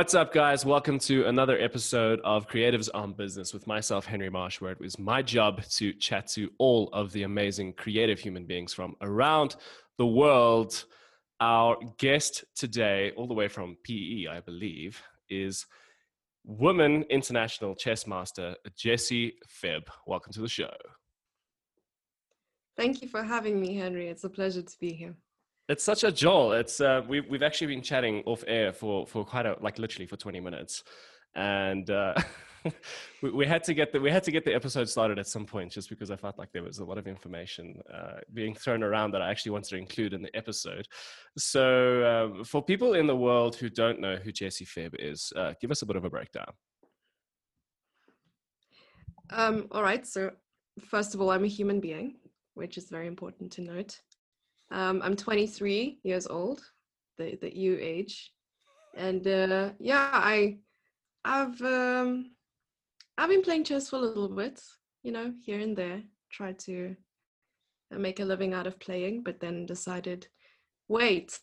What's up, guys? Welcome to another episode of Creatives on Business with myself, Henry Marsh, where it was my job to chat to all of the amazing creative human beings from around the world. Our guest today, all the way from PE, I believe, is woman international chess master, Jessie Febb. Welcome to the show. Thank you for having me, Henry. It's a pleasure to be here. It's such a jolt. It's we've actually been chatting off air for quite a, like, literally for 20 minutes, and we had to get the episode started at some point, just because I felt like there was a lot of information being thrown around that I actually wanted to include in the episode. So for people in the world who don't know who Jessie Febb is, give us a bit of a breakdown. All right. So first of all, I'm a human being, which is very important to note. I'm 23 years old, the EU age, and I've been playing chess for a little bit, you know, here and there. Tried to make a living out of playing, but then decided, wait,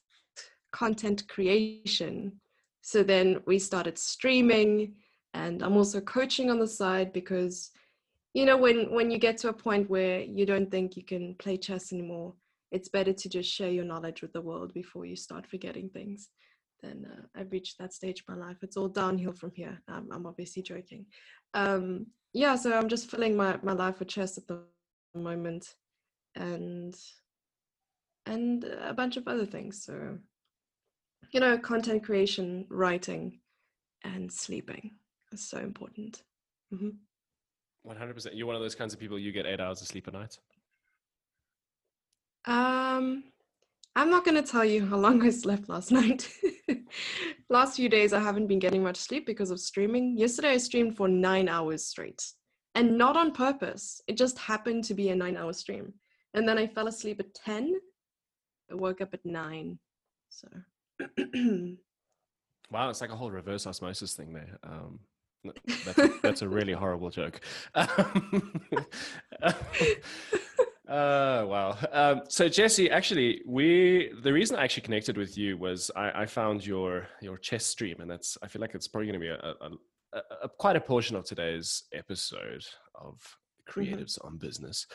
content creation. So then we started streaming, and I'm also coaching on the side because, you know, when you get to a point where you don't think you can play chess anymore, it's better to just share your knowledge with the world before you start forgetting things. Then I've reached that stage of my life. It's all downhill from here. I'm obviously joking. So I'm just filling my life with chess at the moment, and a bunch of other things. So, you know, content creation, writing, and sleeping is so important. Mm-hmm. 100%. You're one of those kinds of people, you get 8 hours of sleep a night? I'm not going to tell you how long I slept last night. Last few days, I haven't been getting much sleep because of streaming. Yesterday, I streamed for 9 hours straight, and not on purpose. It just happened to be a 9-hour stream. And then I fell asleep at 10. I woke up at 9. So. Wow. It's like a whole reverse osmosis thing there. That's a really horrible joke. Wow. So Jessie, actually, the reason I actually connected with you was I found your chess stream, and that's, I feel like it's probably going to be a quite a portion of today's episode of Creatives on Business.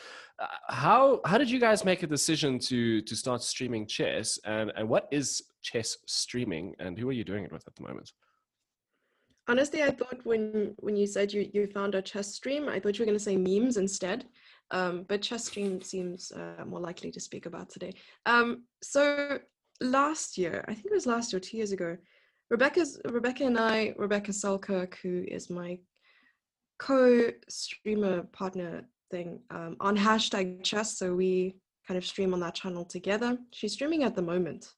How did you guys make a decision to start streaming chess, and what is chess streaming, and who are you doing it with at the moment? Honestly, I thought when you said you found a chess stream, I thought you were going to say memes instead. But chess stream seems more likely to speak about today. So last year, I think it was last year, 2 years ago, Rebecca Selkirk, who is my co-streamer partner thing, on hashtag chess. So we kind of stream on that channel together. She's streaming at the moment,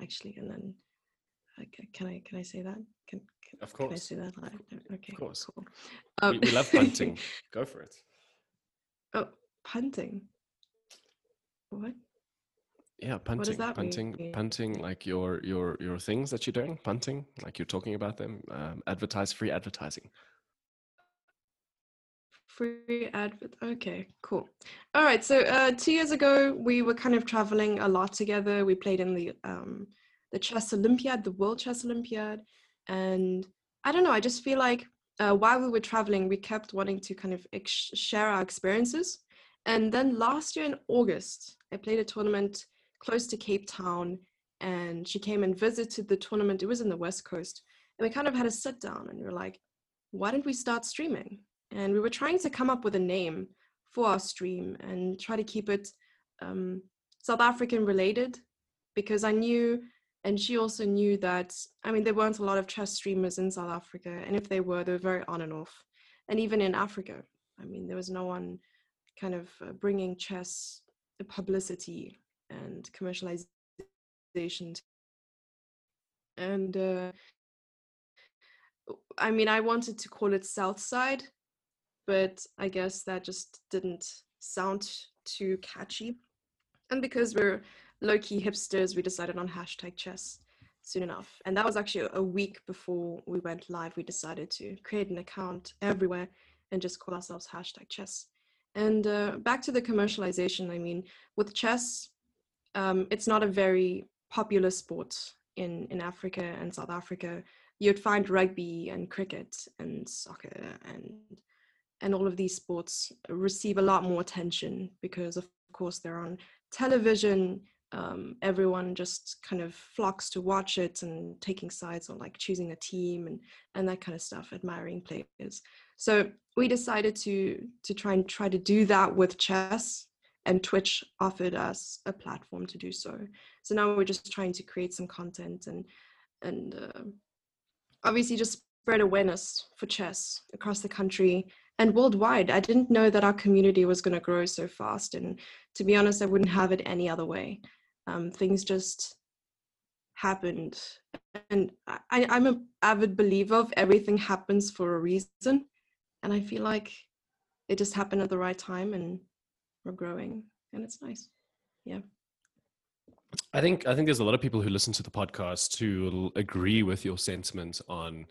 actually. And then, can I say that? Of course. Can I say that live? Okay, of course. Cool. We love punting. Go for it. Oh, punting. What? Yeah, punting. What does that mean? Punting, like your things that you're doing. Punting, like you're talking about them. Free advertising. Okay, cool. All right. So 2 years ago, we were kind of traveling a lot together. We played in the Chess Olympiad, the World Chess Olympiad, and I don't know. I just feel like. While we were traveling, we kept wanting to kind of share our experiences. And then last year in August, I played a tournament close to Cape Town, and she came and visited the tournament. It was in the West Coast. And we kind of had a sit down, and we were like, why don't we start streaming? And we were trying to come up with a name for our stream and try to keep it South African related, because I knew, and she also knew that, I mean, there weren't a lot of chess streamers in South Africa. And if they were very on and off. And even in Africa, I mean, there was no one kind of bringing chess publicity and commercialization. And I mean, I wanted to call it Southside, but I guess that just didn't sound too catchy. And because we're low-key hipsters, we decided on hashtag chess soon enough. And that was actually a week before we went live. We decided to create an account everywhere and just call ourselves hashtag chess. And back to the commercialization, I mean, with chess, it's not a very popular sport in Africa and South Africa. you'd find rugby and cricket and soccer and all of these sports receive a lot more attention because, of course, they're on television. Everyone just kind of flocks to watch it and taking sides or like choosing a team and that kind of stuff, admiring players. So we decided to try to do that with chess, and Twitch offered us a platform to do so. So now we're just trying to create some content and obviously just spread awareness for chess across the country and worldwide. I didn't know that our community was going to grow so fast, and to be honest, I wouldn't have it any other way. Things just happened, and I'm an avid believer of everything happens for a reason, and I feel like it just happened at the right time, and we're growing, and it's nice. Yeah. I think there's a lot of people who listen to the podcast who agree with your sentiment on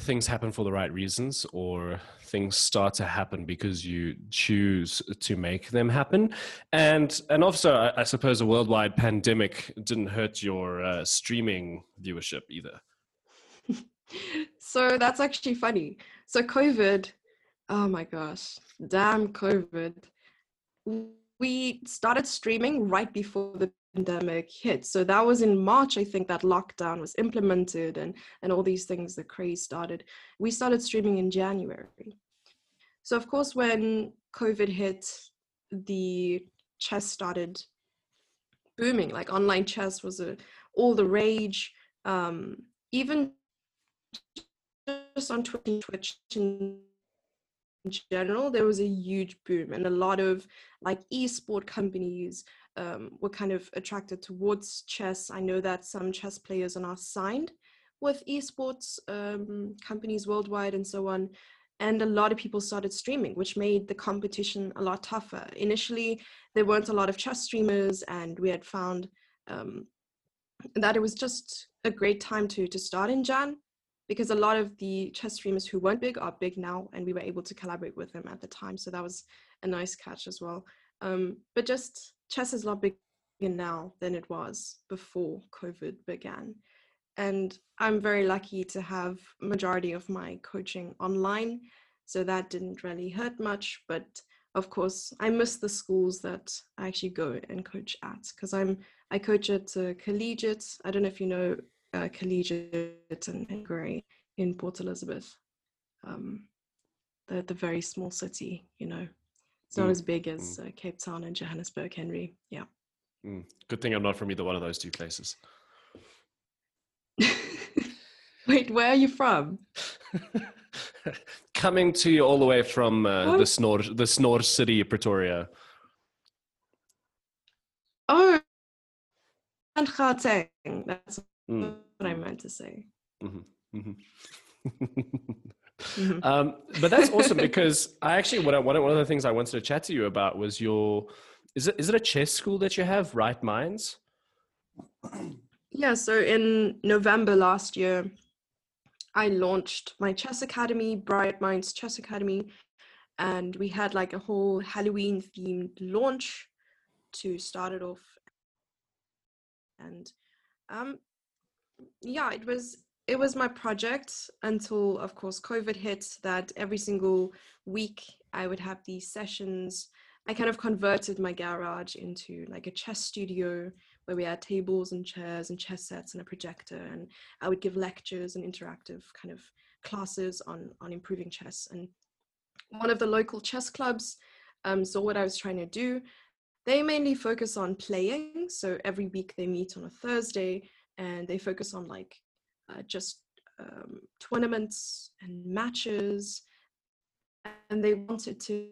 things happen for the right reasons, or things start to happen because you choose to make them happen. And also, I suppose a worldwide pandemic didn't hurt your streaming viewership either. So that's actually funny. So COVID, oh my gosh, damn COVID. We started streaming right before the pandemic hit. So that was in March, I think, that lockdown was implemented and all these things, the craze started. We started streaming in January. So of course, when COVID hit, the chess started booming. Like online chess was all the rage. Even just on Twitch and in general, there was a huge boom, and a lot of like esport companies were kind of attracted towards chess. I know that some chess players are now signed with esports companies worldwide and so on. And a lot of people started streaming, which made the competition a lot tougher. Initially, there weren't a lot of chess streamers, and we had found that it was just a great time to start in Jan, because a lot of the chess streamers who weren't big are big now, and we were able to collaborate with them at the time. So that was a nice catch as well. But just chess is a lot bigger now than it was before COVID began. And I'm very lucky to have majority of my coaching online. So that didn't really hurt much. But of course, I miss the schools that I actually go and coach at, because I coach at collegiate. I don't know if you know collegiate and grey in Port Elizabeth, the very small city, you know. It's not as big as Cape Town and Johannesburg, Henry. Yeah. Good thing I'm not from either one of those two places. Wait, where are you from? Coming to you all the way from the Snor City, Pretoria. Oh, and Gauteng. That's what I meant to say. Mm-hmm. Mm-hmm. But that's awesome, because I actually one of the things I wanted to chat to you about was is it a chess school that you have, Bright Minds? Yeah, so in November last year, I launched my chess academy, Bright Minds Chess Academy, and we had like a whole Halloween themed launch to start it off. And it was my project until, of course, COVID hit, that every single week I would have these sessions. I kind of converted my garage into like a chess studio where we had tables and chairs and chess sets and a projector, and I would give lectures and interactive kind of classes on improving chess. And one of the local chess clubs saw what I was trying to do. They mainly focus on playing. So every week they meet on a Thursday, and they focus on like just tournaments and matches, and they wanted to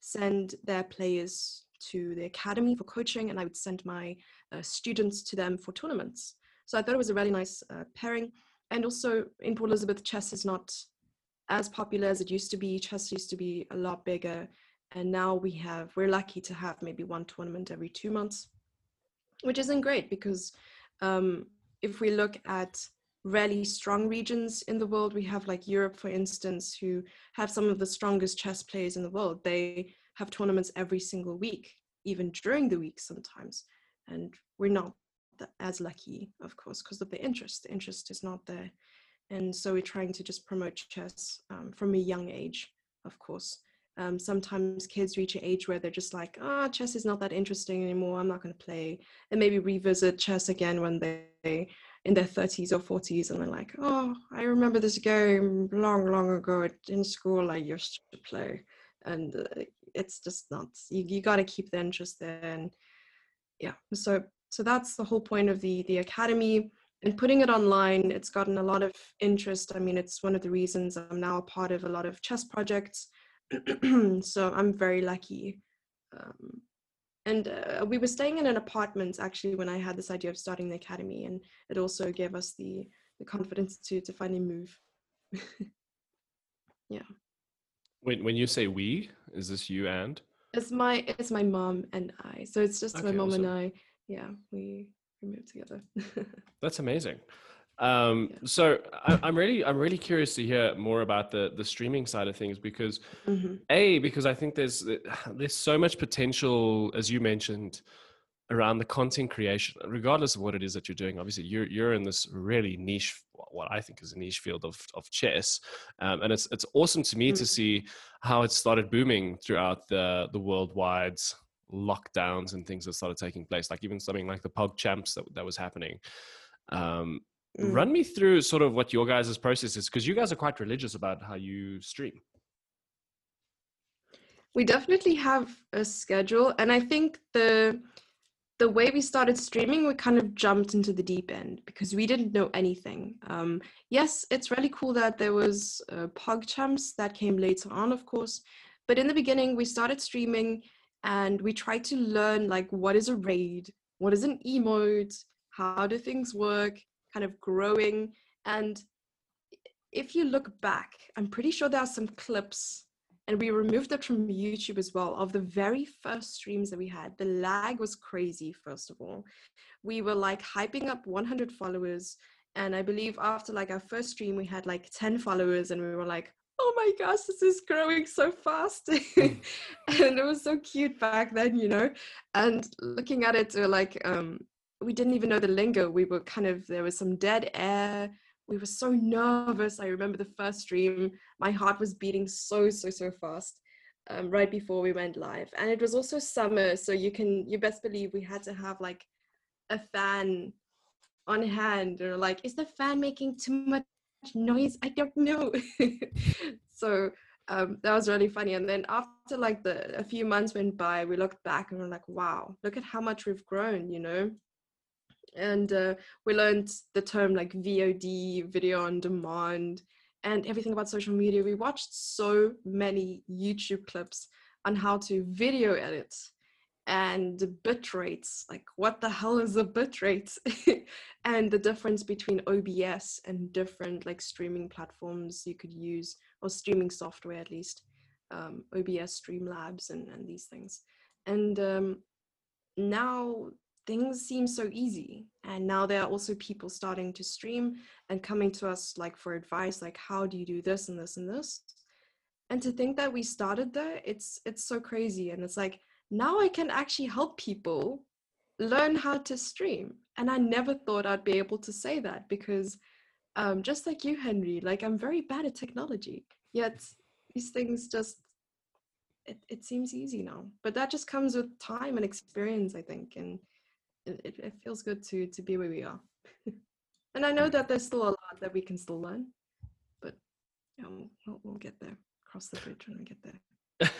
send their players to the academy for coaching, and I would send my students to them for tournaments. So I thought it was a really nice pairing. And also in Port Elizabeth, chess is not as popular as it used to be. Chess used to be a lot bigger, and now we're lucky to have maybe one tournament every 2 months, which isn't great, because if we look at really strong regions in the world, we have like Europe, for instance, who have some of the strongest chess players in the world. They have tournaments every single week, even during the week sometimes. And we're not as lucky, of course, because of the interest. The interest is not there. And so we're trying to just promote chess from a young age, of course. Sometimes kids reach an age where they're just like, ah, chess is not that interesting anymore, I'm not going to play. And maybe revisit chess again when they're in their 30s or 40s, and they're like, oh, I remember this game long, long ago in school I used to play. And it's just not, you got to keep the interest there. And yeah, so that's the whole point of the academy. And putting it online, it's gotten a lot of interest. I mean, it's one of the reasons I'm now a part of a lot of chess projects. So I'm very lucky. And we were staying in an apartment actually when I had this idea of starting the academy, and it also gave us the confidence to finally move. Yeah. When you say we, is this you and? It's my mom and I. So it's just okay, my mom awesome. And I. Yeah, we moved together. That's amazing. Yeah. So I'm really curious to hear more about the streaming side of things, because because I think there's so much potential, as you mentioned, around the content creation, regardless of what it is that you're doing. Obviously you're in this really niche, what I think is a niche field of chess. And it's awesome to me to see how it started booming throughout the worldwide lockdowns and things that started taking place, like even something like the Pog Champs that was happening. Run me through sort of what your guys' process is, because you guys are quite religious about how you stream. We definitely have a schedule, and I think the way we started streaming, we kind of jumped into the deep end because we didn't know anything. Yes, it's really cool that there was Pog Champs that came later on, of course. But in the beginning, we started streaming and we tried to learn, like, what is a raid? What is an emote? How do things work? Kind of growing. And if you look back, I'm pretty sure there are some clips, and we removed it from YouTube as well, of the very first streams that we had. The lag was crazy, first of all. We were like hyping up 100 followers. And I believe after like our first stream, we had like 10 followers, and we were like, oh my gosh, this is growing so fast. And it was so cute back then, you know, and looking at it, we're like, we didn't even know the lingo. We were kind of, there was some dead air. We were so nervous. I remember the first stream, my heart was beating so fast right before we went live. And it was also summer, so you best believe we had to have like a fan on hand, or like, is the fan making too much noise? I don't know. So that was really funny. And then after like a few months went by, we looked back and we're like, wow, look at how much we've grown, you know? And we learned the term like VOD, video on demand, and everything about social media. We watched so many YouTube clips on how to video edit and bitrates, like what the hell is a bitrate? And the difference between OBS and different like streaming platforms you could use, or streaming software at least, OBS, Streamlabs and these things. And now, things seem so easy. And now there are also people starting to stream and coming to us like for advice, like how do you do this and this and this? And to think that we started there, it's so crazy. And it's like, now I can actually help people learn how to stream. And I never thought I'd be able to say that, because just like you, Henry, like I'm very bad at technology, yet these things just, it seems easy now. But that just comes with time and experience, I think. And it feels good to be where we are. And I know that there's still a lot that we can still learn, but you know, we'll get there, cross the bridge when we get there.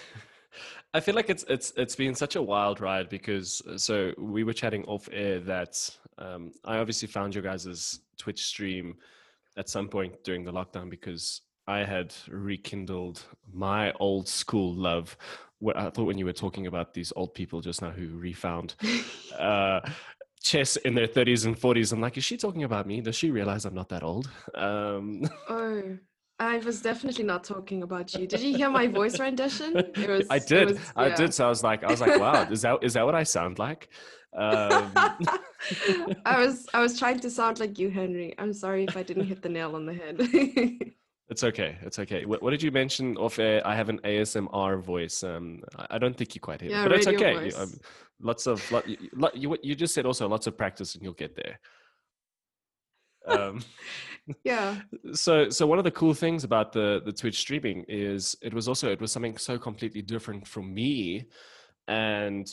I feel like it's been such a wild ride, because so we were chatting off air that I obviously found your guys' Twitch stream at some point during the lockdown, because I had rekindled my old school love. I thought when you were talking about these old people just now who refound chess in their 30s and 40s, I'm like, is she talking about me? Does she realize I'm not that old? Oh, I was definitely not talking about you. Did you hear my voice rendition? I did. Yeah. I did. So I was like, wow, is that what I sound like? I was trying to sound like you, Henry. I'm sorry if I didn't hit the nail on the head. It's okay. It's okay. What did you mention off air? I have an ASMR voice. I don't think you quite hear it, but it's okay. Lots of, you just said also lots of practice and you'll get there. Yeah. So one of the cool things about the Twitch streaming is it was something so completely different from me, and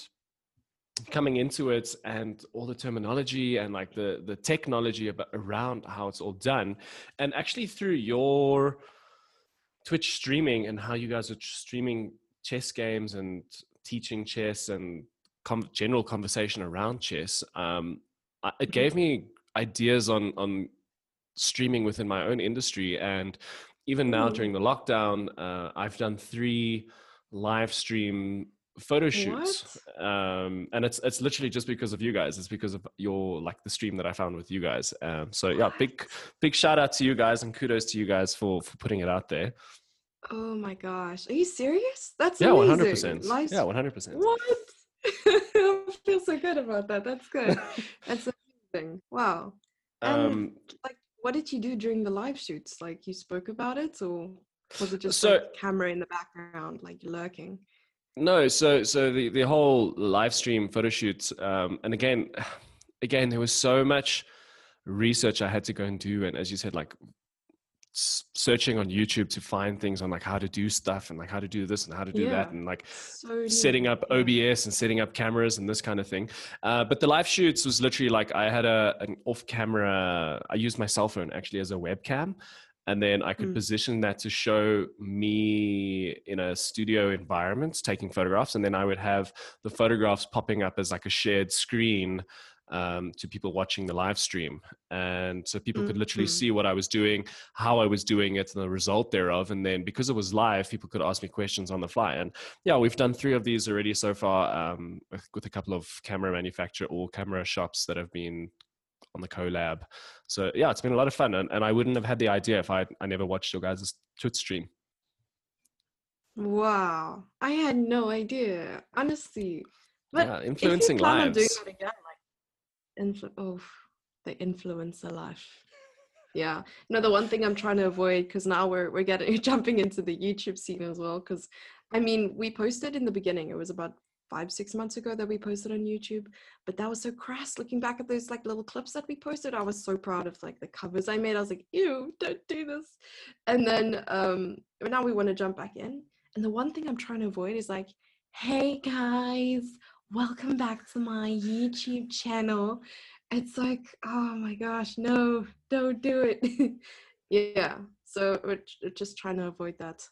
coming into it and all the terminology and like the technology around how it's all done, and actually through your Twitch streaming and how you guys are streaming chess games and teaching chess and general conversation around chess, it gave me ideas on streaming within my own industry. And even now during the lockdown, I've done 3 live stream photo shoots. And it's literally just because of you guys. It's because of your, like, the stream that I found with you guys. So yeah, big shout out to you guys and kudos to you guys for putting it out there. Oh my gosh. Are you serious? That's amazing. 100%. Yeah, 100%. What? I feel so good about that. That's good. That's amazing. Wow. And like, what did you do during the live shoots? Like, you spoke about it, or was it just like, camera in the background, like lurking? No, so the whole live stream photo shoot, and again there was so much research I had to go and do, and as you said, like searching on YouTube to find things on like how to do stuff and like how to do this and how to do that, and like setting up OBS and setting up cameras and this kind of thing. But the live shoots was literally like I had an off camera. I used my cell phone actually as a webcam, and then I could position that to show me in a studio environment taking photographs, and then I would have the photographs popping up as like a shared screen to people watching the live stream. And so people could literally see what I was doing, how I was doing it, and the result thereof. And then because it was live, people could ask me questions on the fly. And yeah, we've done 3 of these already so far, with a couple of camera manufacturer or camera shops that have been on the collab. So yeah, it's been a lot of fun. And I wouldn't have had the idea if I never watched your guys' Twitch stream. Wow. I had no idea, honestly. But yeah, influencing lives. Doing that again, the influencer life. Yeah, no, the one thing I'm trying to avoid, because now we're jumping into the YouTube scene as well, because I mean, we posted in the beginning, it was about 5-6 months ago that we posted on YouTube, but that was so crass. Looking back at those like little clips that we posted, I was so proud of like the covers I made. I was like, ew, don't do this. And then now we want to jump back in, and the one thing I'm trying to avoid is like, hey guys, welcome back to my YouTube channel. It's like, oh my gosh, no, don't do it. Yeah, so we're just trying to avoid that.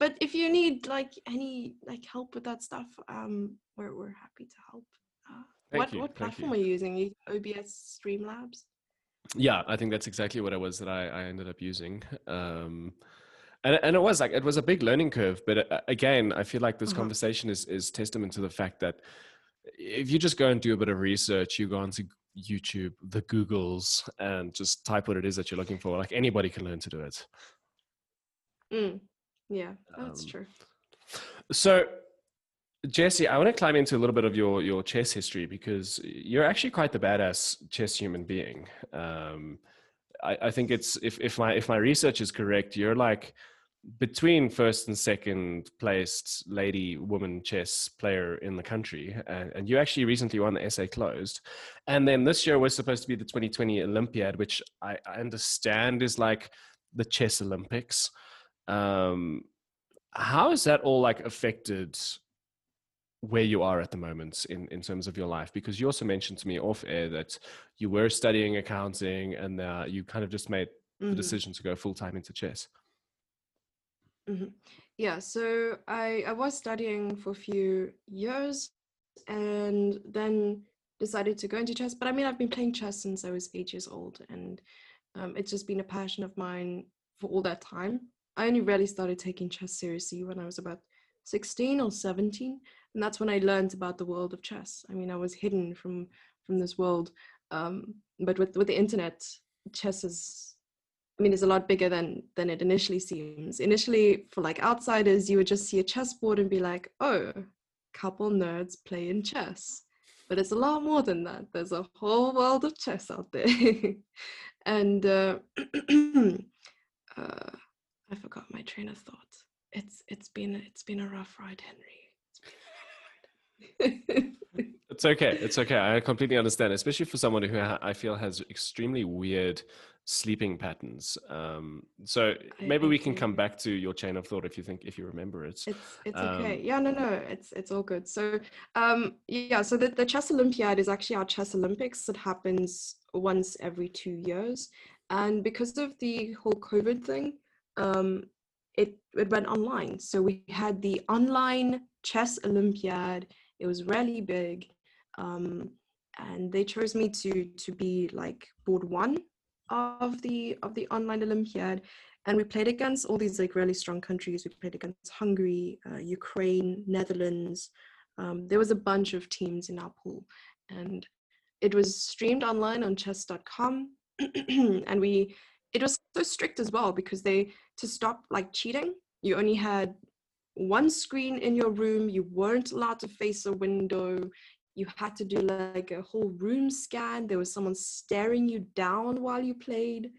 But if you need like any like help with that stuff, we're happy to help. What platform are you using? OBS, Streamlabs? Yeah, I think that's exactly what it was that I ended up using. And it was a big learning curve. But again, I feel like this conversation is testament to the fact that if you just go and do a bit of research, you go onto YouTube, the Googles, and just type what it is that you're looking for, like anybody can learn to do it. Yeah, that's true. So Jessie, I want to climb into a little bit of your chess history, because you're actually quite the badass chess human being. I think it's, if my research is correct, you're like between first and second placed woman chess player in the country. And you actually recently won the SA Closed. And then this year was supposed to be the 2020 Olympiad, which I understand is like the chess Olympics. How has that all like affected where you are at the moment in terms of your life? Because you also mentioned to me off air that you were studying accounting, and you kind of just made the decision to go full-time into chess. Yeah, so I was studying for a few years and then decided to go into chess. But I mean, I've been playing chess since I was 8 years old, and it's just been a passion of mine for all that time. I only really started taking chess seriously when I was about 16 or 17. And that's when I learned about the world of chess. I mean, I was hidden from this world. But with the internet, chess is a lot bigger than it initially seems. Initially, for like outsiders, you would just see a chessboard and be like, oh, couple nerds playing chess. But it's a lot more than that. There's a whole world of chess out there. And I forgot my train of thought. It's been a rough ride, Henry. It's okay. It's okay. I completely understand, especially for someone who I feel has extremely weird sleeping patterns. So maybe we can come back to your chain of thought if you remember it. It's okay. Yeah, no, it's all good. So so the Chess Olympiad is actually our Chess Olympics. It happens once every 2 years. And because of the whole COVID thing, it went online. So we had the online Chess Olympiad. It was really big. And they chose me to be like board one of the online Olympiad. And we played against all these like really strong countries. We played against Hungary, Ukraine, Netherlands. There was a bunch of teams in our pool. And it was streamed online on chess.com. And it was so strict as well, because to stop like cheating, you only had one screen in your room. You weren't allowed to face a window. You had to do like a whole room scan. There was someone staring you down while you played,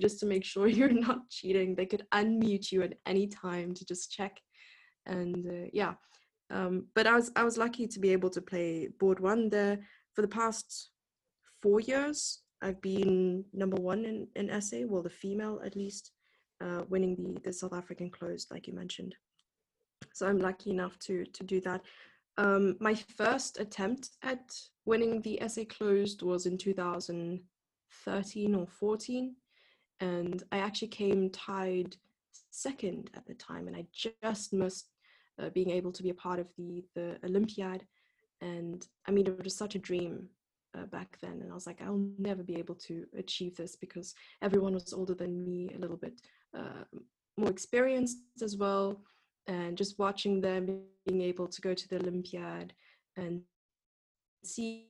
just to make sure you're not cheating. They could unmute you at any time to just check. And but I was lucky to be able to play board one there. For the past 4 years, I've been number one in SA, well, the female at least, winning the South African closed, like you mentioned. So I'm lucky enough to do that. My first attempt at winning the SA closed was in 2013 or 14. And I actually came tied second at the time. And I just missed being able to be a part of the Olympiad. And I mean, it was such a dream back then. And I was like, I'll never be able to achieve this, because everyone was older than me, a little bit more experienced as well. And just watching them being able to go to the Olympiad and seeing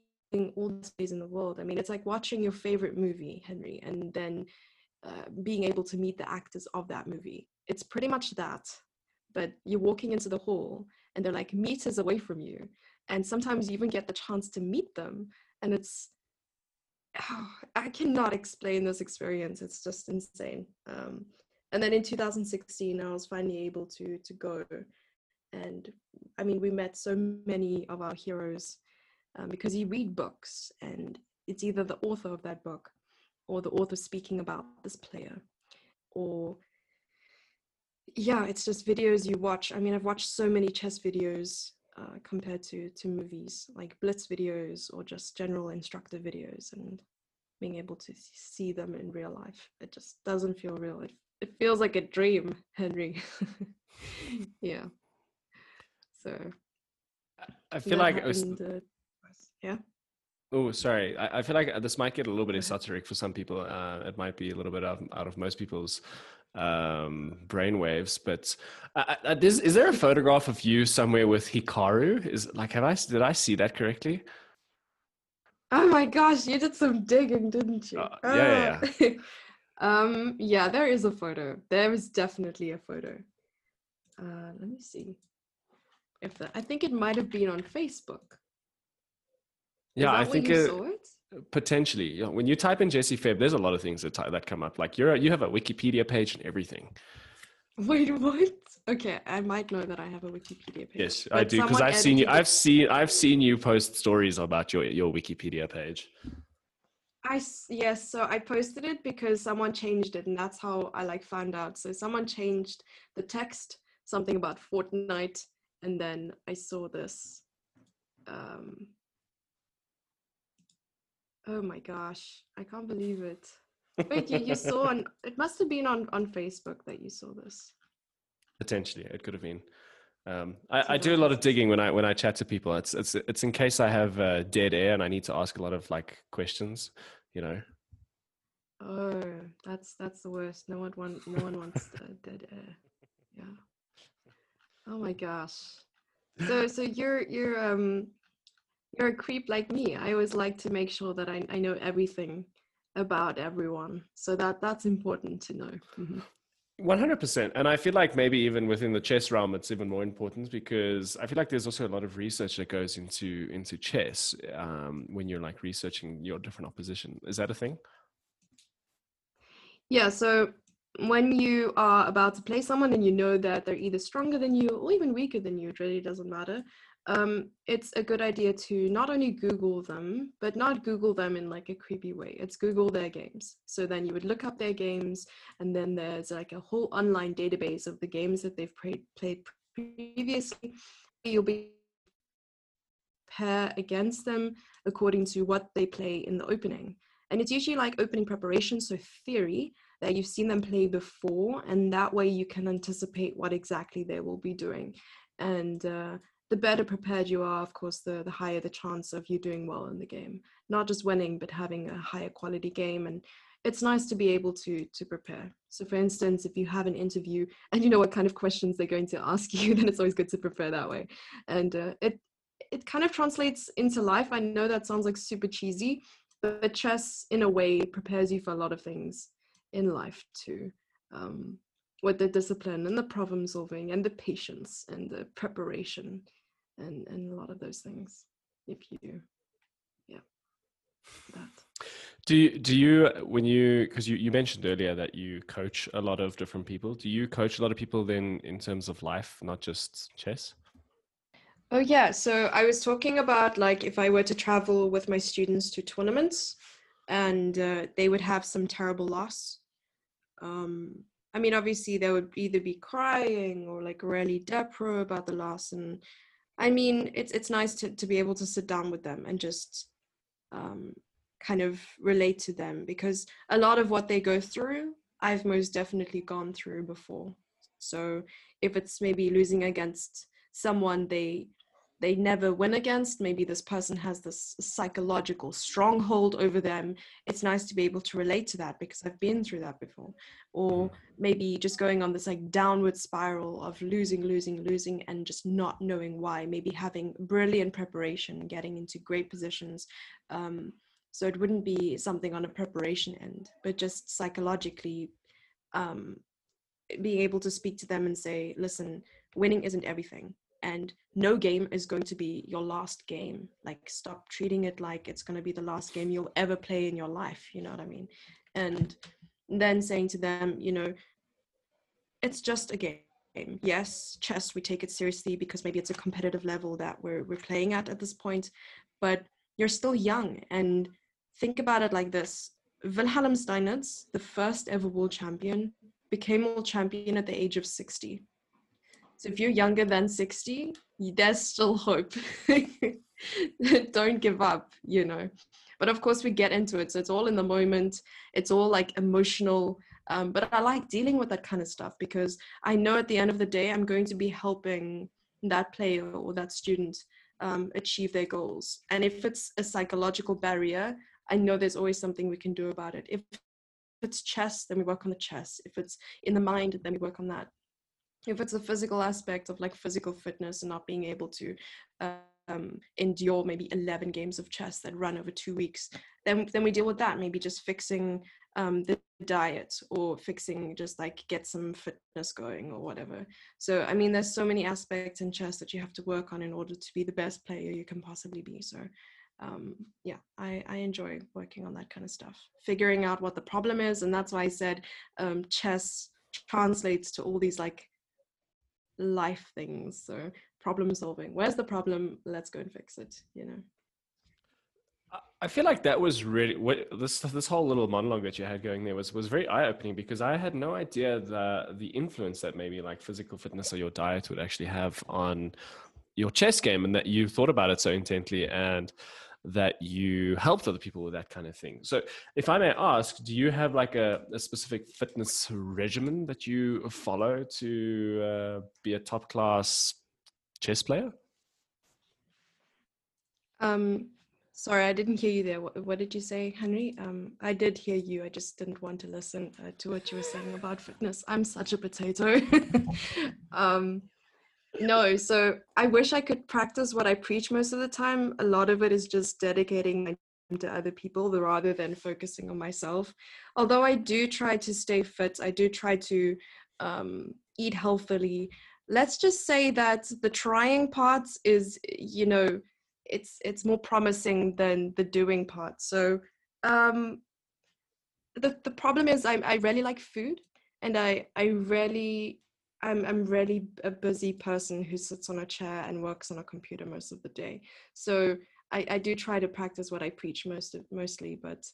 all the space in the world. I mean, it's like watching your favorite movie, Henry, and then being able to meet the actors of that movie. It's pretty much that, but you're walking into the hall and they're like meters away from you. And sometimes you even get the chance to meet them. And I cannot explain this experience. It's just insane. And then in 2016, I was finally able to go. And I mean, we met so many of our heroes, because you read books and it's either the author of that book or the author speaking about this player, or it's just videos you watch. I mean, I've watched so many chess videos compared to movies, like blitz videos or just general instructor videos, and being able to see them in real life. It just doesn't feel real. It feels like a dream, Henry. Yeah. So I feel like I feel like this might get a little bit esoteric for some people. It might be a little bit out of most people's brainwaves. But is there a photograph of you somewhere with Hikaru? Did I see that correctly? Oh my gosh, you did some digging, didn't you? Yeah. There is a photo. There is definitely a photo. Let me see if I think it might have been on Facebook. Yeah, I think you saw it. Potentially, when you type in Jessie Febb, there's a lot of things that come up. Like you have a Wikipedia page and everything. Wait, what? Okay, I might know that I have a Wikipedia page. Yes, I do, because I've seen you post stories about your Wikipedia page. So I posted it because someone changed it, and that's how I found out. So someone changed the text, something about Fortnite, and then I saw this. Oh my gosh, I can't believe it. Wait, you saw it must have been on Facebook that you saw this. Potentially, it could have been. I do a lot of digging when I chat to people. It's in case I have dead air and I need to ask a lot of questions, you know. Oh, that's the worst. No one wants dead air. Yeah. Oh my gosh. So you're a creep like me. I always like to make sure that I know everything about everyone. So that's important to know. Mm-hmm. 100%. And I feel like maybe even within the chess realm, it's even more important, because I feel like there's also a lot of research that goes into chess when you're researching your different opposition. Is that a thing? Yeah. So when you are about to play someone and you know that they're either stronger than you or even weaker than you, it really doesn't matter. it's a good idea to not only Google them, but not Google them in like a creepy way. It's Google their games. So then you would look up their games, and then there's like a whole online database of the games that they've played previously. You'll be pair against them according to what they play in the opening. And it's usually like opening preparation, so theory that you've seen them play before, and that way you can anticipate what exactly they will be doing. And the better prepared you are, of course, the higher the chance of you doing well in the game. Not just winning, but having a higher quality game. And it's nice to be able to prepare. So for instance, if you have an interview and you know what kind of questions they're going to ask you, then it's always good to prepare that way. And it kind of translates into life. I know that sounds like super cheesy, but chess in a way prepares you for a lot of things in life too, with the discipline and the problem solving and the patience and the preparation and a lot of those things. If you, yeah, that. Do you when you, because you mentioned earlier that you coach a lot of different people, do you coach a lot of people then in terms of life, not just chess? Oh yeah, so I was talking about like if I were to travel with my students to tournaments and they would have some terrible loss. I mean, obviously they would either be crying or like really depro about the loss. And I mean, it's nice to be able to sit down with them and just kind of relate to them, because a lot of what they go through, I've most definitely gone through before. So if it's maybe losing against someone they never win against, maybe this person has this psychological stronghold over them, it's nice to be able to relate to that because I've been through that before. Or maybe just going on this like downward spiral of losing and just not knowing why, maybe having brilliant preparation, getting into great positions, so it wouldn't be something on a preparation end, but just psychologically being able to speak to them and say, listen, winning isn't everything. And no game is going to be your last game. Like, stop treating it like it's going to be the last game you'll ever play in your life. You know what I mean? And then saying to them, you know, it's just a game. Yes, chess, we take it seriously because maybe it's a competitive level that we're playing at this point. But you're still young. And think about it like this. Wilhelm Steinitz, the first ever world champion, became world champion at the age of 60. So if you're younger than 60, there's still hope. Don't give up, you know. But of course we get into it. So it's all in the moment. It's all like emotional. But I like dealing with that kind of stuff because I know at the end of the day, I'm going to be helping that player or that student achieve their goals. And if it's a psychological barrier, I know there's always something we can do about it. If it's chess, then we work on the chess. If it's in the mind, then we work on that. If it's a physical aspect of like physical fitness and not being able to endure maybe 11 games of chess that run over 2 weeks, then we deal with that. Maybe just fixing the diet or fixing just like get some fitness going or whatever. So, I mean, there's so many aspects in chess that you have to work on in order to be the best player you can possibly be. So yeah, I enjoy working on that kind of stuff, figuring out what the problem is. And that's why I said chess translates to all these like life things. So problem solving, where's the problem, let's go and fix it, you know. I feel like that was really this whole little monologue that you had going there was very eye-opening, because I had no idea the influence that maybe like physical fitness or your diet would actually have on your chess game, and that you thought about it so intently and that you helped other people with that kind of thing. So if I may ask, do you have like a specific fitness regimen that you follow to be a top class chess player? Sorry, I didn't hear you there. What did you say, Henry? I did hear you. I just didn't want to listen to what you were saying about fitness. I'm such a potato. No, so I wish I could practice what I preach most of the time. A lot of it is just dedicating my time to other people rather than focusing on myself. Although I do try to stay fit, I do try to eat healthily. Let's just say that the trying part is, you know, it's more promising than the doing part. So the problem is I really like food, and I really I'm really a busy person who sits on a chair and works on a computer most of the day. So I do try to practice what I preach mostly, but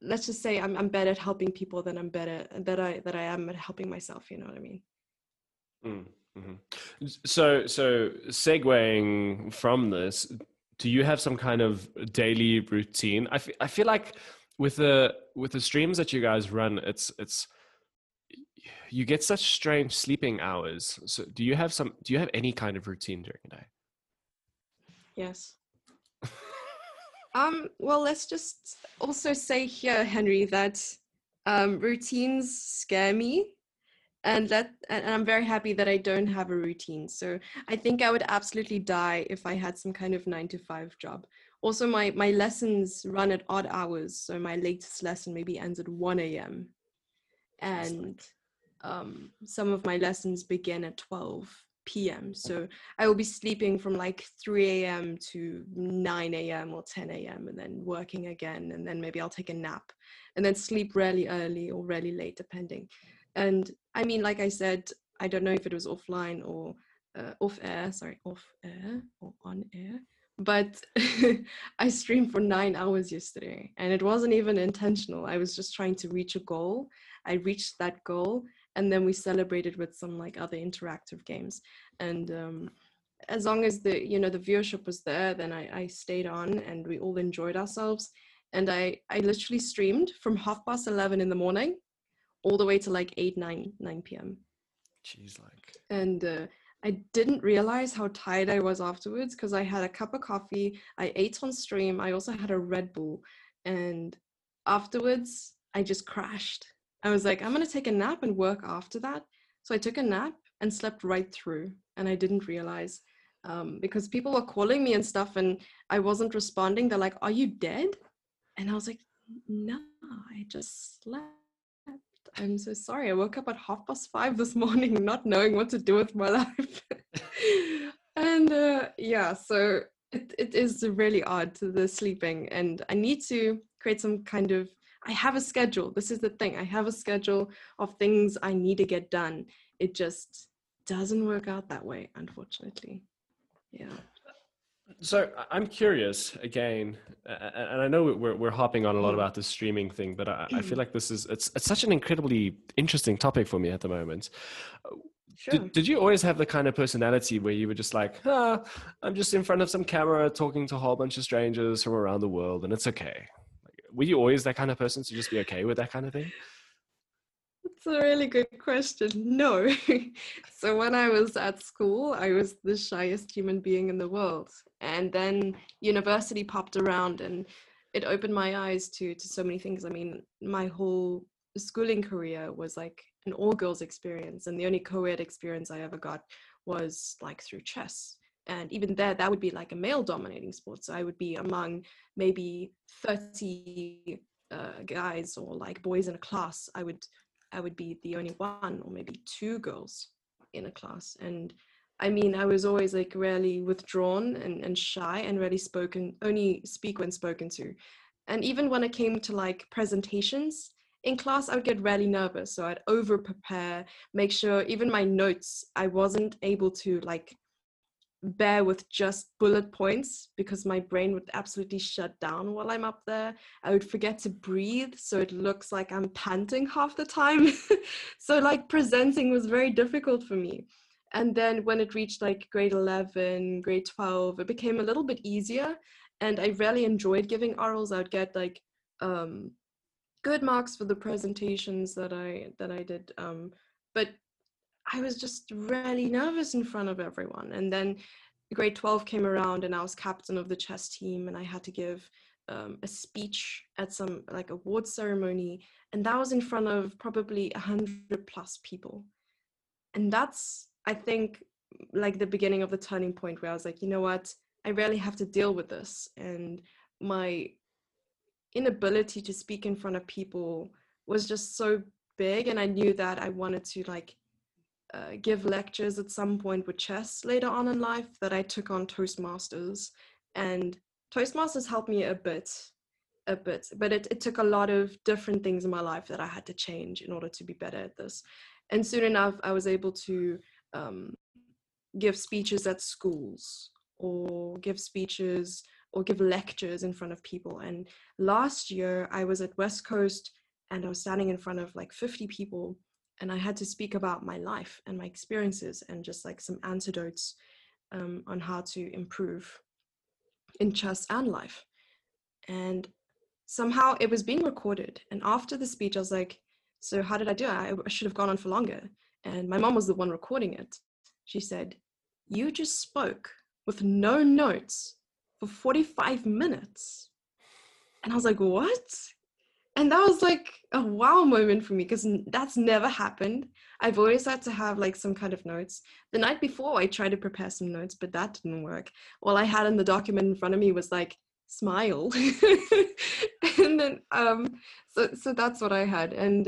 let's just say I'm better at helping people than I'm better that I am at helping myself. You know what I mean? Mm-hmm. So segueing from this, do you have some kind of daily routine? I feel like with the streams that you guys run, it's you get such strange sleeping hours. So do you have any kind of routine during the day? Yes. Well, let's just also say here, Henry, that routines scare me. And I'm very happy that I don't have a routine. So I think I would absolutely die if I had some kind of 9-to-5 job. Also, my lessons run at odd hours. So my latest lesson maybe ends at 1 a.m. And some of my lessons begin at 12 p.m. So I will be sleeping from like 3 a.m. to 9 a.m. or 10 a.m. and then working again. And then maybe I'll take a nap and then sleep really early or really late, depending. And I mean, like I said, I don't know if it was offline or off air or on air, but I streamed for 9 hours yesterday and it wasn't even intentional. I was just trying to reach a goal. I reached that goal and then we celebrated with some like other interactive games. And as long as the viewership was there, then I stayed on and we all enjoyed ourselves. And I literally streamed from 11:30 in the morning all the way to like 9 p.m. Jeez, like. And I didn't realize how tired I was afterwards because I had a cup of coffee, I ate on stream, I also had a Red Bull, and afterwards I just crashed. I was like, I'm gonna take a nap and work after that. So I took a nap and slept right through, and I didn't realize because people were calling me and stuff, and I wasn't responding. They're like, "Are you dead?" And I was like, "No, I just slept. I'm so sorry. I woke up at 5:30 this morning, not knowing what to do with my life." And so it is really odd, the sleeping. And I need to create some kind of, I have a schedule. This is the thing. I have a schedule of things I need to get done. It just doesn't work out that way, unfortunately. Yeah. So I'm curious again, and I know we're hopping on a lot about the streaming thing, but I feel like this is it's such an incredibly interesting topic for me at the moment. Sure. Did you always have the kind of personality where you were just like, I'm just in front of some camera talking to a whole bunch of strangers from around the world and it's okay? Like, were you always that kind of person to just be okay with that kind of thing? That's a really good question. No. So when I was at school, I was the shyest human being in the world. And then university popped around and it opened my eyes to so many things. I mean, my whole schooling career was like an all-girls experience. And the only co-ed experience I ever got was like through chess. And even there, that would be like a male-dominating sport. So I would be among maybe 30 guys or like boys in a class. I would be the only one or maybe two girls in a class. And I mean, I was always like really withdrawn and shy and really only speak when spoken to. And even when it came to like presentations in class, I would get really nervous. So I'd over prepare, make sure even my notes, I wasn't able to like bear with just bullet points because my brain would absolutely shut down while I'm up there. I would forget to breathe, so it looks like I'm panting half the time. So like presenting was very difficult for me. And then when it reached like grade 11, grade 12, it became a little bit easier. And I really enjoyed giving orals. I would get like good marks for the presentations that I did. But I was just really nervous in front of everyone. And then grade 12 came around and I was captain of the chess team and I had to give a speech at some like award ceremony. And that was in front of probably 100+ people. And that's, I think, like the beginning of the turning point where I was like, you know what, I really have to deal with this. And my inability to speak in front of people was just so big. And I knew that I wanted to like, give lectures at some point with chess later on in life, that I took on Toastmasters. And Toastmasters helped me a bit, but it took a lot of different things in my life that I had to change in order to be better at this. And soon enough, I was able to give speeches at schools or give speeches or give lectures in front of people. And last year I was at West Coast and I was standing in front of like 50 people and I had to speak about my life and my experiences and just like some antidotes on how to improve in chess and life. And somehow it was being recorded. And after the speech, I was like, so how did I do it? I should have gone on for longer. And my mom was the one recording it. She said, you just spoke with no notes for 45 minutes. And I was like, what? And that was like a wow moment for me because that's never happened. I've always had to have like some kind of notes. The night before I tried to prepare some notes, but that didn't work. All I had in the document in front of me was like, smile. And then, so that's what I had. And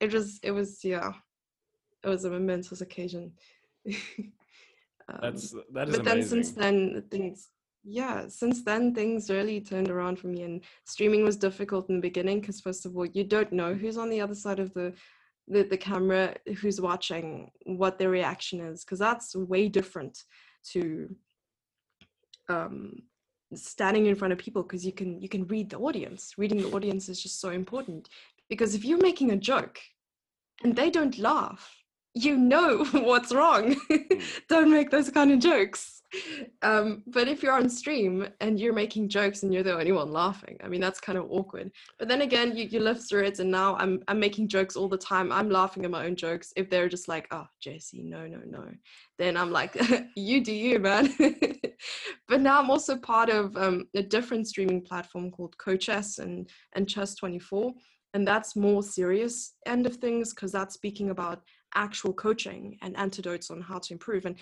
it was a momentous occasion. That is amazing. But then since then things really turned around for me, and streaming was difficult in the beginning because first of all, you don't know who's on the other side of the camera, who's watching, what their reaction is, because that's way different to standing in front of people, because you can read the audience. Reading the audience is just so important, because if you're making a joke and they don't laugh, you know what's wrong. Don't make those kind of jokes. But if you're on stream and you're making jokes and you're the only one laughing, I mean, that's kind of awkward. But then again, you live through it, and now I'm making jokes all the time. I'm laughing at my own jokes. If they're just like, oh, Jessie, no. Then I'm like, you do you, man. But now I'm also part of a different streaming platform called CoChess and Chess24. And that's more serious end of things, because that's speaking about actual coaching and antidotes on how to improve. And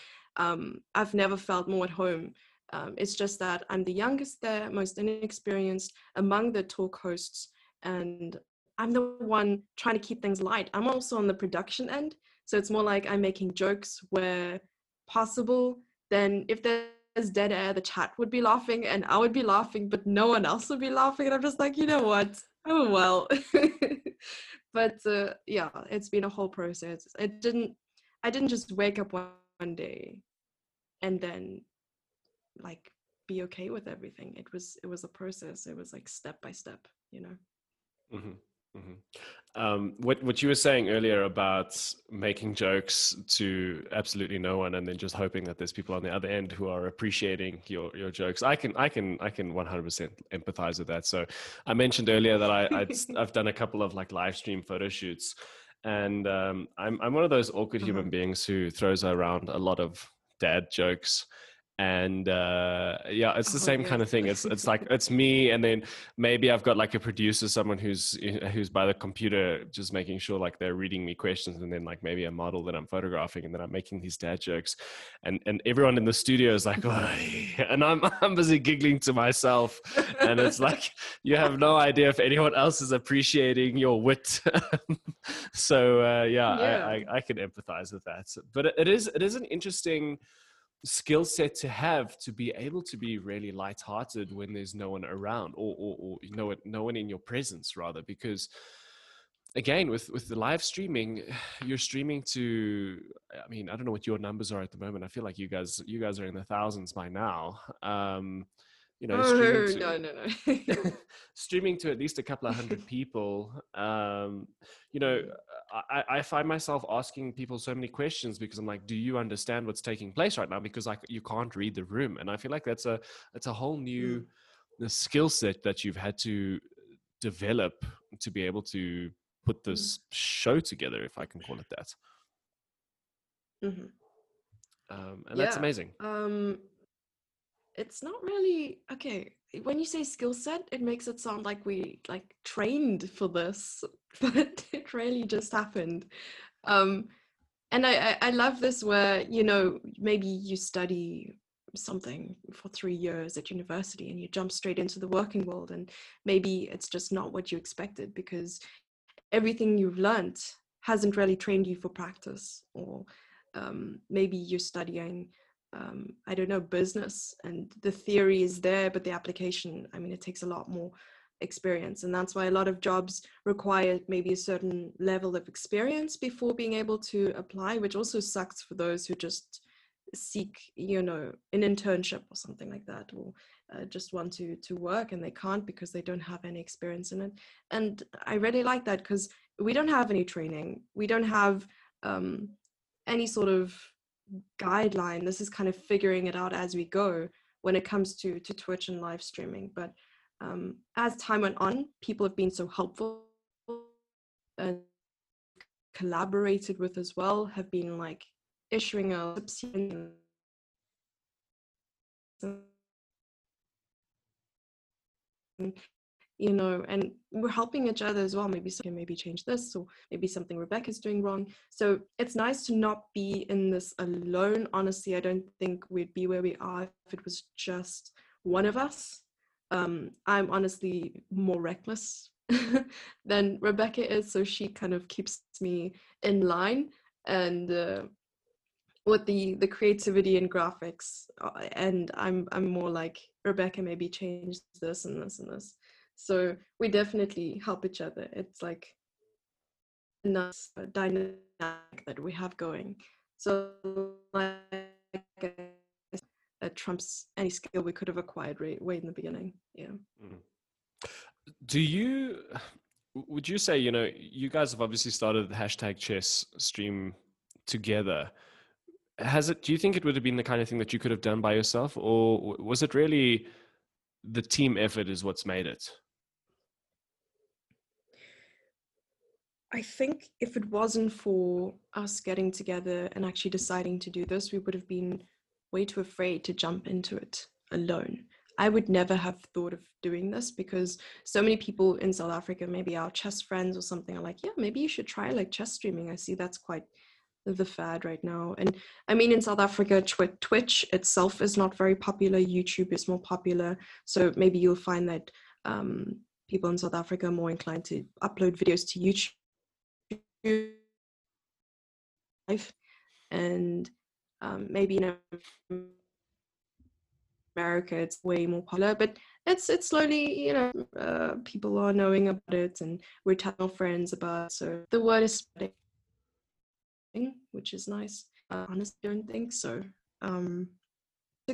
I've never felt more at home. It's just that I'm the youngest there, most inexperienced among the talk hosts. And I'm the one trying to keep things light. I'm also on the production end. So it's more like I'm making jokes where possible. Then if there's dead air, the chat would be laughing and I would be laughing, but no one else would be laughing. And I'm just like, you know what? Oh, well, but yeah, it's been a whole process. I didn't just wake up one day and then like be okay with everything. It was a process. It was like step by step, you know? Mm-hmm. Mm-hmm. What you were saying earlier about making jokes to absolutely no one and then just hoping that there's people on the other end who are appreciating your jokes. I can 100% empathize with that. So I mentioned earlier that I've done a couple of like live stream photo shoots, and I'm one of those awkward human beings who throws around a lot of dad jokes. And yeah, it's the same kind of thing. It's like it's me, and then maybe I've got like a producer, someone who's by the computer just making sure like they're reading me questions, and then like maybe a model that I'm photographing, and then I'm making these dad jokes, and everyone in the studio is like, oh, and I'm busy giggling to myself, and it's like you have no idea if anyone else is appreciating your wit. So I can empathize with that. But it is an interesting skill set to have, to be able to be really lighthearted when there's no one around, or no one in your presence rather, because again, with the live streaming, you're streaming to, I mean, I don't know what your numbers are at the moment. I feel like you guys are in the thousands by now. No. Streaming to at least a couple of hundred people. I find myself asking people so many questions, because I'm like, do you understand what's taking place right now? Because like you can't read the room. And I feel like that's a whole new skill set that you've had to develop to be able to put this show together, if I can call it that. Mm-hmm. That's amazing. It's not really, okay, when you say skill set, it makes it sound like we like trained for this, but it really just happened. And I love this where, you know, maybe you study something for 3 years at university and you jump straight into the working world, and maybe it's just not what you expected, because everything you've learned hasn't really trained you for practice, or maybe you're studying business, and the theory is there, but the application, I mean, it takes a lot more experience. And that's why a lot of jobs require maybe a certain level of experience before being able to apply, which also sucks for those who just seek, you know, an internship or something like that, or just want to work and they can't because they don't have any experience in it. And I really like that because we don't have any training. We don't have any sort of guideline. This is kind of figuring it out as we go when it comes to Twitch and live streaming. But as time went on, people have been so helpful and collaborated with as well, have been like issuing a you know, and we're helping each other as well. Maybe someone can maybe change this, or maybe something Rebecca's doing wrong. So it's nice to not be in this alone. Honestly, I don't think we'd be where we are if it was just one of us. I'm honestly more reckless than Rebecca is, so she kind of keeps me in line. And with the creativity and graphics, and I'm more like, Rebecca maybe changed this and this and this. So we definitely help each other. It's like a nice dynamic that we have going. So like, that trumps any skill we could have acquired way in the beginning. Yeah. Would you say, you know, you guys have obviously started the hashtag chess stream together. Do you think it would have been the kind of thing that you could have done by yourself, or was it really the team effort is what's made it? I think if it wasn't for us getting together and actually deciding to do this, we would have been way too afraid to jump into it alone. I would never have thought of doing this because so many people in South Africa, maybe our chess friends or something, are like, yeah, maybe you should try like chess streaming. I see that's quite the fad right now. And I mean, in South Africa, Twitch itself is not very popular. YouTube is more popular. So maybe you'll find that people in South Africa are more inclined to upload videos to YouTube live. And maybe, you know, America, it's way more popular, but it's slowly, you know, people are knowing about it, and we're telling our friends about it. So the word is spreading, which is nice. Honestly, I don't think so. To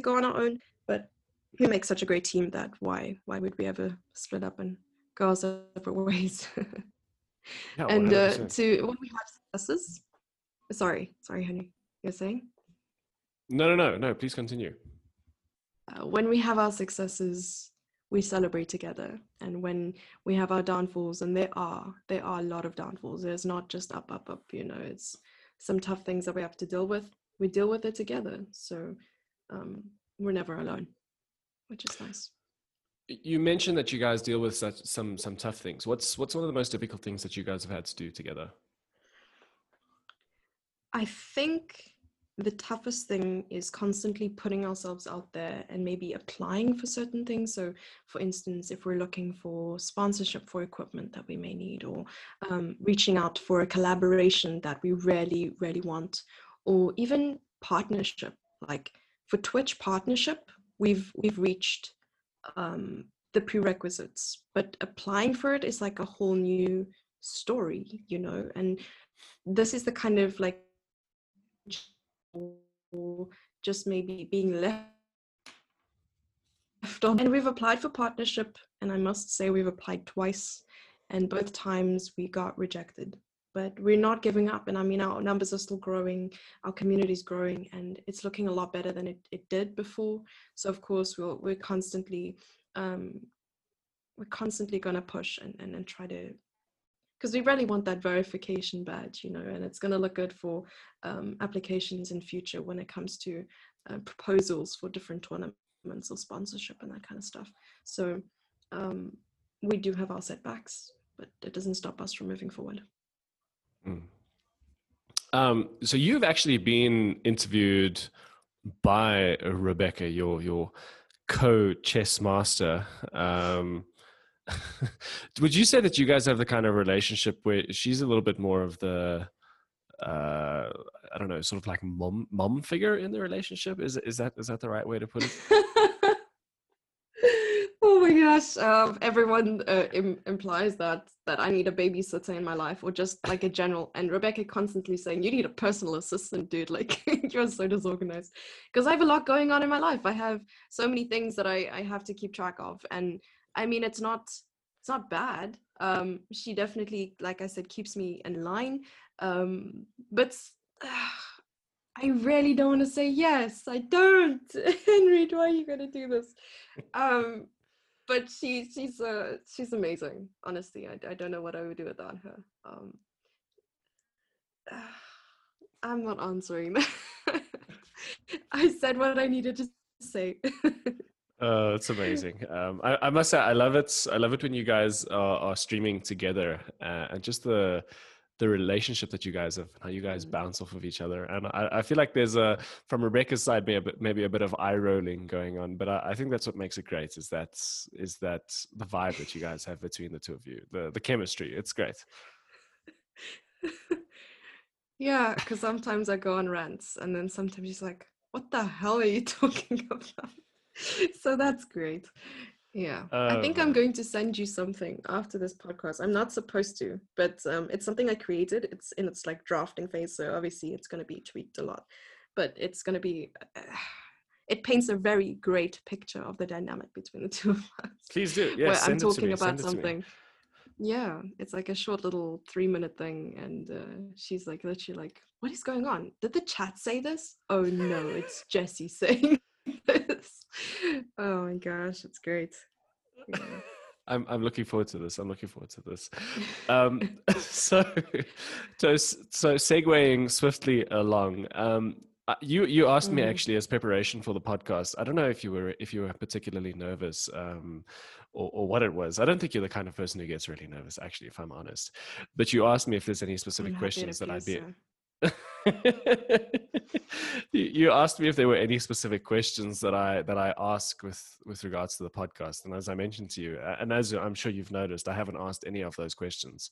go on our own, but we make such a great team that why would we ever split up and go our separate ways? Yeah, and when we have successes, sorry, honey, you're saying? No. Please continue. When we have our successes, we celebrate together. And when we have our downfalls, and there are a lot of downfalls. There's not just up, up, up, you know, it's some tough things that we have to deal with. We deal with it together. So we're never alone, which is nice. You mentioned that you guys deal with some tough things. What's one of the most difficult things that you guys have had to do together? I think the toughest thing is constantly putting ourselves out there and maybe applying for certain things. So for instance, if we're looking for sponsorship for equipment that we may need, or reaching out for a collaboration that we really, really want, or even partnership, like for Twitch partnership, we've reached the prerequisites, but applying for it is like a whole new story, you know, and this is the kind of like, or just maybe being left on. And we've applied for partnership, and I must say we've applied twice, and both times we got rejected. But we're not giving up, and I mean, our numbers are still growing, our community's growing, and it's looking a lot better than it did before. So of course we're constantly gonna push and try to, because we really want that verification badge, you know, and it's going to look good for applications in future when it comes to proposals for different tournaments or sponsorship and that kind of stuff. So we do have our setbacks, but it doesn't stop us from moving forward. So you've actually been interviewed by Rebecca, your co-chess master. Would you say that you guys have the kind of relationship where she's a little bit more of the I don't know, sort of like mom figure in the relationship? Is that the right way to put it? Oh my gosh, yes, everyone implies that I need a babysitter in my life, or just like a general. And Rebecca constantly saying, you need a personal assistant, dude. Like, you're so disorganized. Because I have a lot going on in my life. I have so many things that I have to keep track of. And I mean, it's not bad. She definitely, like I said, keeps me in line. But I really don't want to say yes. I don't. Henry, why are you going to do this? But she's amazing. Honestly, I don't know what I would do without her. I'm not answering. I said what I needed to say. Oh, it's amazing. I must say, I love it when you guys are streaming together, and just the relationship that you guys have, how you guys bounce off of each other. And I feel like there's from Rebecca's side, maybe a bit of eye rolling going on, but I think that's what makes it great, is that the vibe that you guys have between the two of you, the chemistry. It's great. Yeah. Cause sometimes I go on rants, and then sometimes she's like, what the hell are you talking about? So that's great. Yeah, I think I'm going to send you something after this podcast. I'm not supposed to, but it's something I created. It's in its like drafting phase, so obviously it's going to be tweaked a lot. But it's going to be, it paints a very great picture of the dynamic between the two of us. Please do. Yeah, I'm talking about something. Yeah, it's like a short little 3-minute thing, and she's like literally like, "What is going on? Did the chat say this? Oh no, it's Jessie saying." Oh my gosh, it's great. Yeah. I'm looking forward to this. So segueing swiftly along, you asked me actually as preparation for the podcast, I don't know if you were particularly nervous, or what it was. I don't think you're the kind of person who gets really nervous, actually, if I'm honest, but you asked me if there's any specific questions that I'd be you asked me if there were any specific questions that I ask with regards to the podcast, and as I mentioned to you, and as I'm sure you've noticed, I haven't asked any of those questions.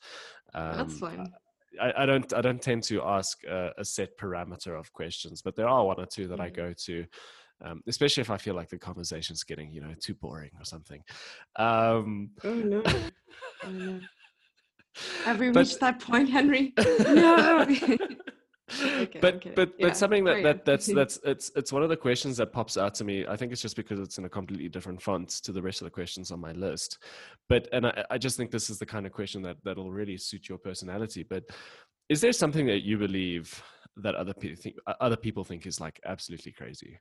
That's fine. I don't tend to ask a set parameter of questions, but there are one or two that I go to, especially if I feel like the conversation's getting too boring or something. Oh no. Oh, no. Have we reached that point, Henry? No. Okay, but something that's it's one of the questions that pops out to me. I think it's just because it's in a completely different font to the rest of the questions on my list, and I just think this is the kind of question that'll really suit your personality. But is there something that you believe that other people think is like absolutely crazy?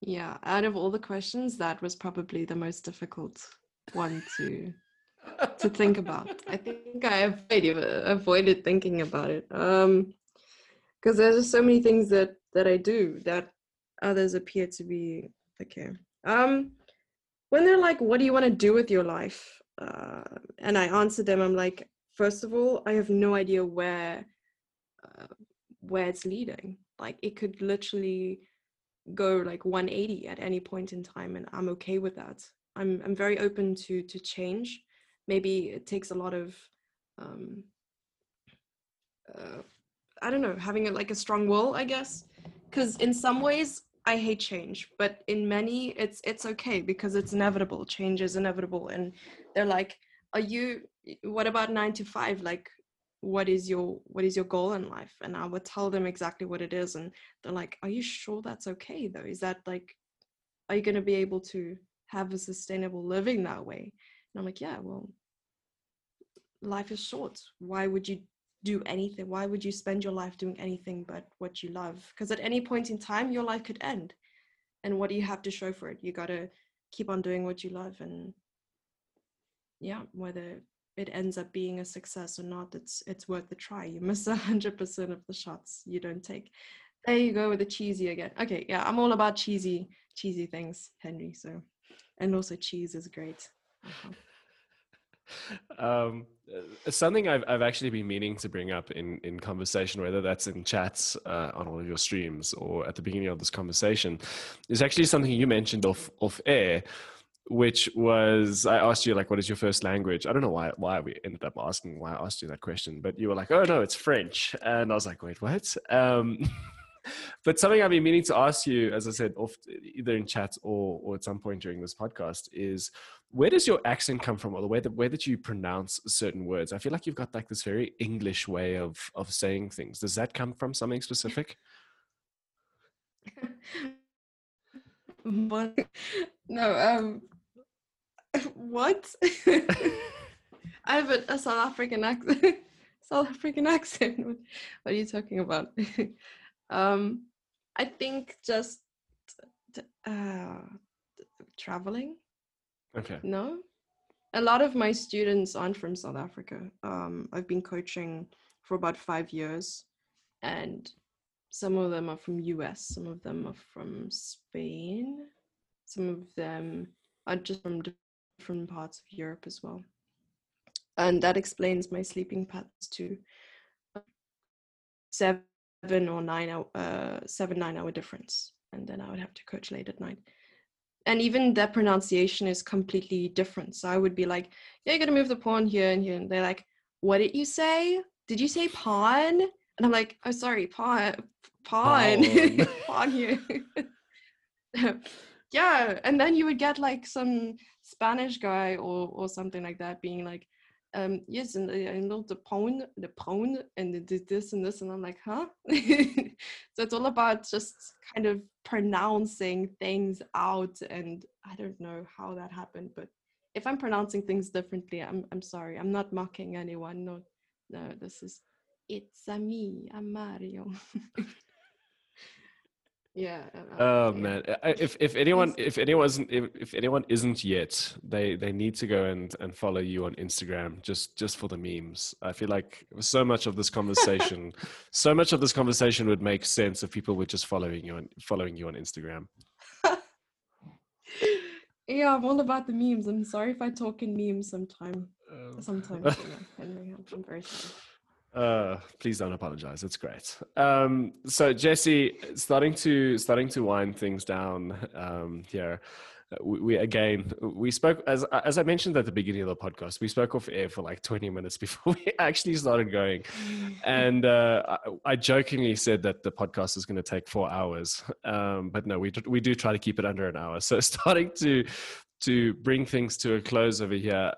Yeah, out of all the questions, that was probably the most difficult one to think about. I think I avoided thinking about it, because there's just so many things that I do that others appear to be okay. When they're like, what do you want to do with your life, and I answer them, I'm like, first of all, I have no idea where it's leading. Like, it could literally go like 180 at any point in time, and I'm okay with that. I'm very open to change. Maybe it takes a lot of, I don't know, having like a strong will, I guess. Because in some ways I hate change, but in many it's okay, because it's inevitable. Change is inevitable. And they're like, what about 9 to 5? Like, what is your goal in life? And I would tell them exactly what it is. And they're like, are you sure that's okay though? Is that like, are you going to be able to have a sustainable living that way? And I'm like, yeah, well, life is short. Why would you do anything? Why would you spend your life doing anything but what you love? Because at any point in time, your life could end. And what do you have to show for it? You got to keep on doing what you love. And yeah, whether it ends up being a success or not, it's worth the try. You miss 100% of the shots you don't take. There you go with the cheesy again. Okay, yeah, I'm all about cheesy things, Henry. So, and also cheese is great. Something I've actually been meaning to bring up in conversation, whether that's in chats on all of your streams or at the beginning of this conversation, is actually something you mentioned off air, which was, I asked you like, what is your first language? I don't know why we ended up asking why I asked you that question, but you were like, oh no, it's French. And I was like, wait, what? But something I've been meaning to ask you, as I said, either in chat or at some point during this podcast, is where does your accent come from, or the way that you pronounce certain words? I feel like you've got like this very English way of saying things. Does that come from something specific? What? I have a South African accent. What are you talking about? I think just traveling. Okay. No, a lot of my students aren't from South Africa. I've been coaching for about 5 years, and some of them are from US, some of them are from Spain, some of them are just from different parts of Europe as well. And that explains my sleeping patterns too. 7 or 9 hour difference, and then I would have to coach late at night. And even their pronunciation is completely different. So I would be like, yeah, you're gonna move the pawn here and here, and they're like, what did you say? Did you say pawn? And I'm like, oh, sorry, pawn. Pawn here. Yeah, and then you would get like some Spanish guy or something like that being like, yes, and I know the pawn, and this and this, and I'm like, huh? So it's all about just kind of pronouncing things out, and I don't know how that happened, but if I'm pronouncing things differently, I'm sorry, I'm not mocking anyone. No, this is it's-a me, I'm Mario. Yeah. Oh man! If anyone isn't yet, they need to go and follow you on Instagram just for the memes. I feel like so much of this conversation would make sense if people were just following you on Instagram. Yeah, I'm all about the memes. I'm sorry if I talk in memes sometime. Sometimes, anyway, I'm very sorry. Please don't apologize. It's great. So Jessie, starting to wind things down here. We spoke, as I mentioned at the beginning of the podcast, we spoke off air for like 20 minutes before we actually started going. And I jokingly said that the podcast is going to take 4 hours. But no, we do try to keep it under an hour. So starting to bring things to a close over here.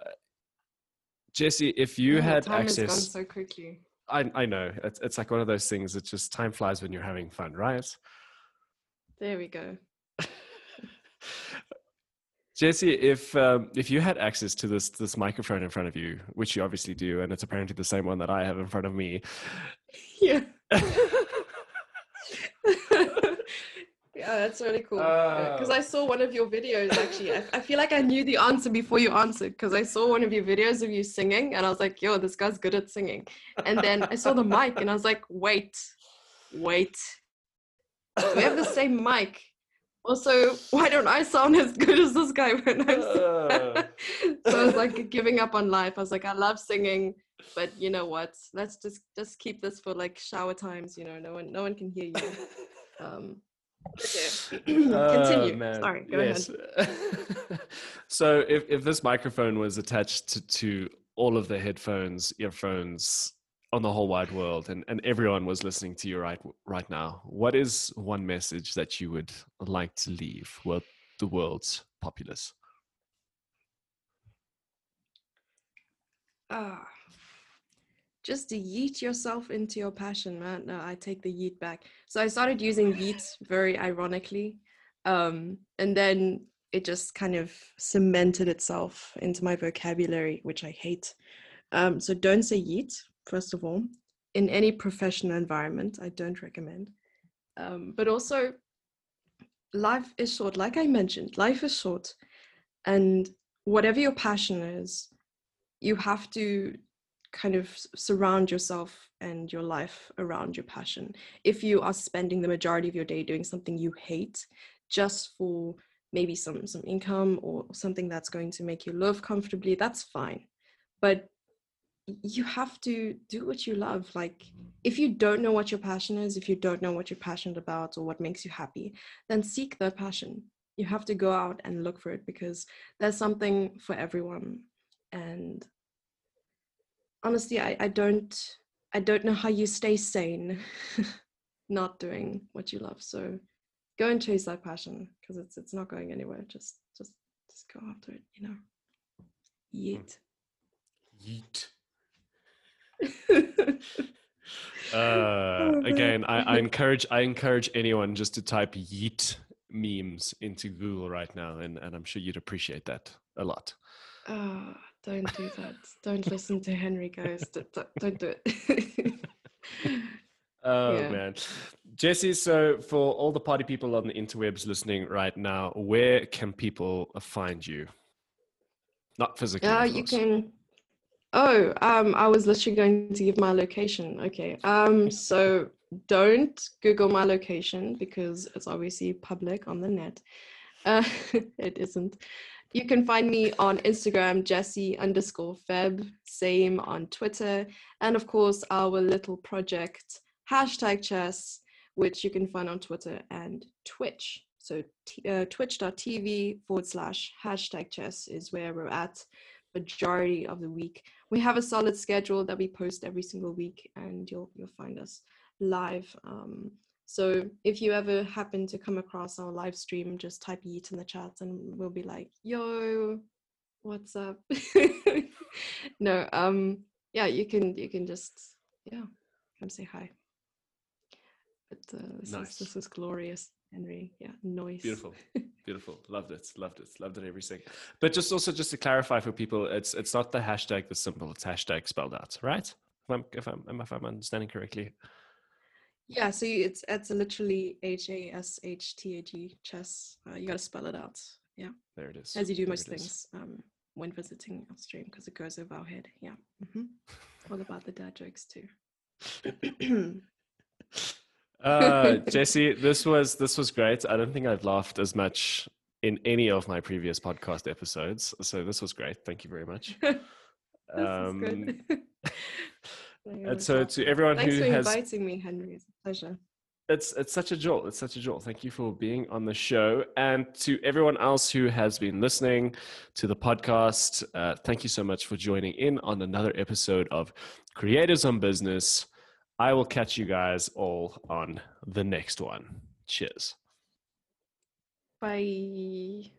Jessie, if you had time access, has gone so quickly. I know it's like one of those things. It's just time flies when you're having fun, right? There we go. Jessie, if you had access to this microphone in front of you, which you obviously do, and it's apparently the same one that I have in front of me. Yeah. Yeah, that's really cool. Because I saw one of your videos, actually. I feel like I knew the answer before you answered, because I saw one of your videos of you singing, and I was like, yo, this guy's good at singing. And then I saw the mic, and I was like, wait. We have the same mic. Also, why don't I sound as good as this guy when I'm singing? So I was like giving up on life. I was like, I love singing, but you know what? Let's just keep this for like shower times, you know, no one can hear you. Okay. Continue. Man. Sorry, go ahead. So if this microphone was attached to all of the headphones, earphones on the whole wide world, and everyone was listening to you right now, what is one message that you would like to leave with the world's populace? Just to yeet yourself into your passion, man. No, I take the yeet back. So I started using yeet very ironically. And then it just kind of cemented itself into my vocabulary, which I hate. So don't say yeet, first of all, in any professional environment. I don't recommend. But also, life is short. Like I mentioned, life is short. And whatever your passion is, you have to kind of surround yourself and your life around your passion. If you are spending the majority of your day doing something you hate just for maybe some income or something that's going to make you live comfortably, that's fine. But you have to do what you love. Like, if you don't know what your passion is, if you don't know what you're passionate about or what makes you happy, then seek that passion. You have to go out and look for it, because there's something for everyone. And honestly, I don't know how you stay sane not doing what you love. So go and chase that passion, because it's not going anywhere. Just go after it, you know. Yeet. Yeet. Again, I encourage anyone just to type yeet memes into Google right now, and I'm sure you'd appreciate that a lot. Oh, don't do that. Don't listen to Henry Ghost. Don't do it. Man. Jessie, so for all the party people on the interwebs listening right now, where can people find you? Not physically. You can. I was literally going to give my location. Okay. So don't Google my location, because it's obviously public on the net. It isn't. You can find me on Instagram, Jessie_Feb, same on Twitter, and of course our little project, #chess, which you can find on Twitter and Twitch. So twitch.tv/#chess is where we're at majority of the week. We have a solid schedule that we post every single week, and you'll find us live. So if you ever happen to come across our live stream, just type yeet in the chat and we'll be like, yo, what's up? No, you can just, come say hi. But this is glorious, Henry. Yeah, noise. Beautiful. Loved it every second. But just to clarify for people, it's not the hashtag, the symbol, it's hashtag spelled out, right? If I'm understanding correctly. Yeah, so it's literally HASHTAG, chess. You got to spell it out. Yeah. There it is. As you do most things when visiting our stream, because it goes over our head. Yeah. Mm-hmm. All about the dad jokes too. Jessie, this was great. I don't think I've laughed as much in any of my previous podcast episodes. So this was great. Thank you very much. This is good. And so to everyone Thanks for inviting me, Henry. It's a pleasure. It's such a jolt. Thank you for being on the show. And to everyone else who has been listening to the podcast, thank you so much for joining in on another episode of Creators on Business. I will catch you guys all on the next one. Cheers. Bye.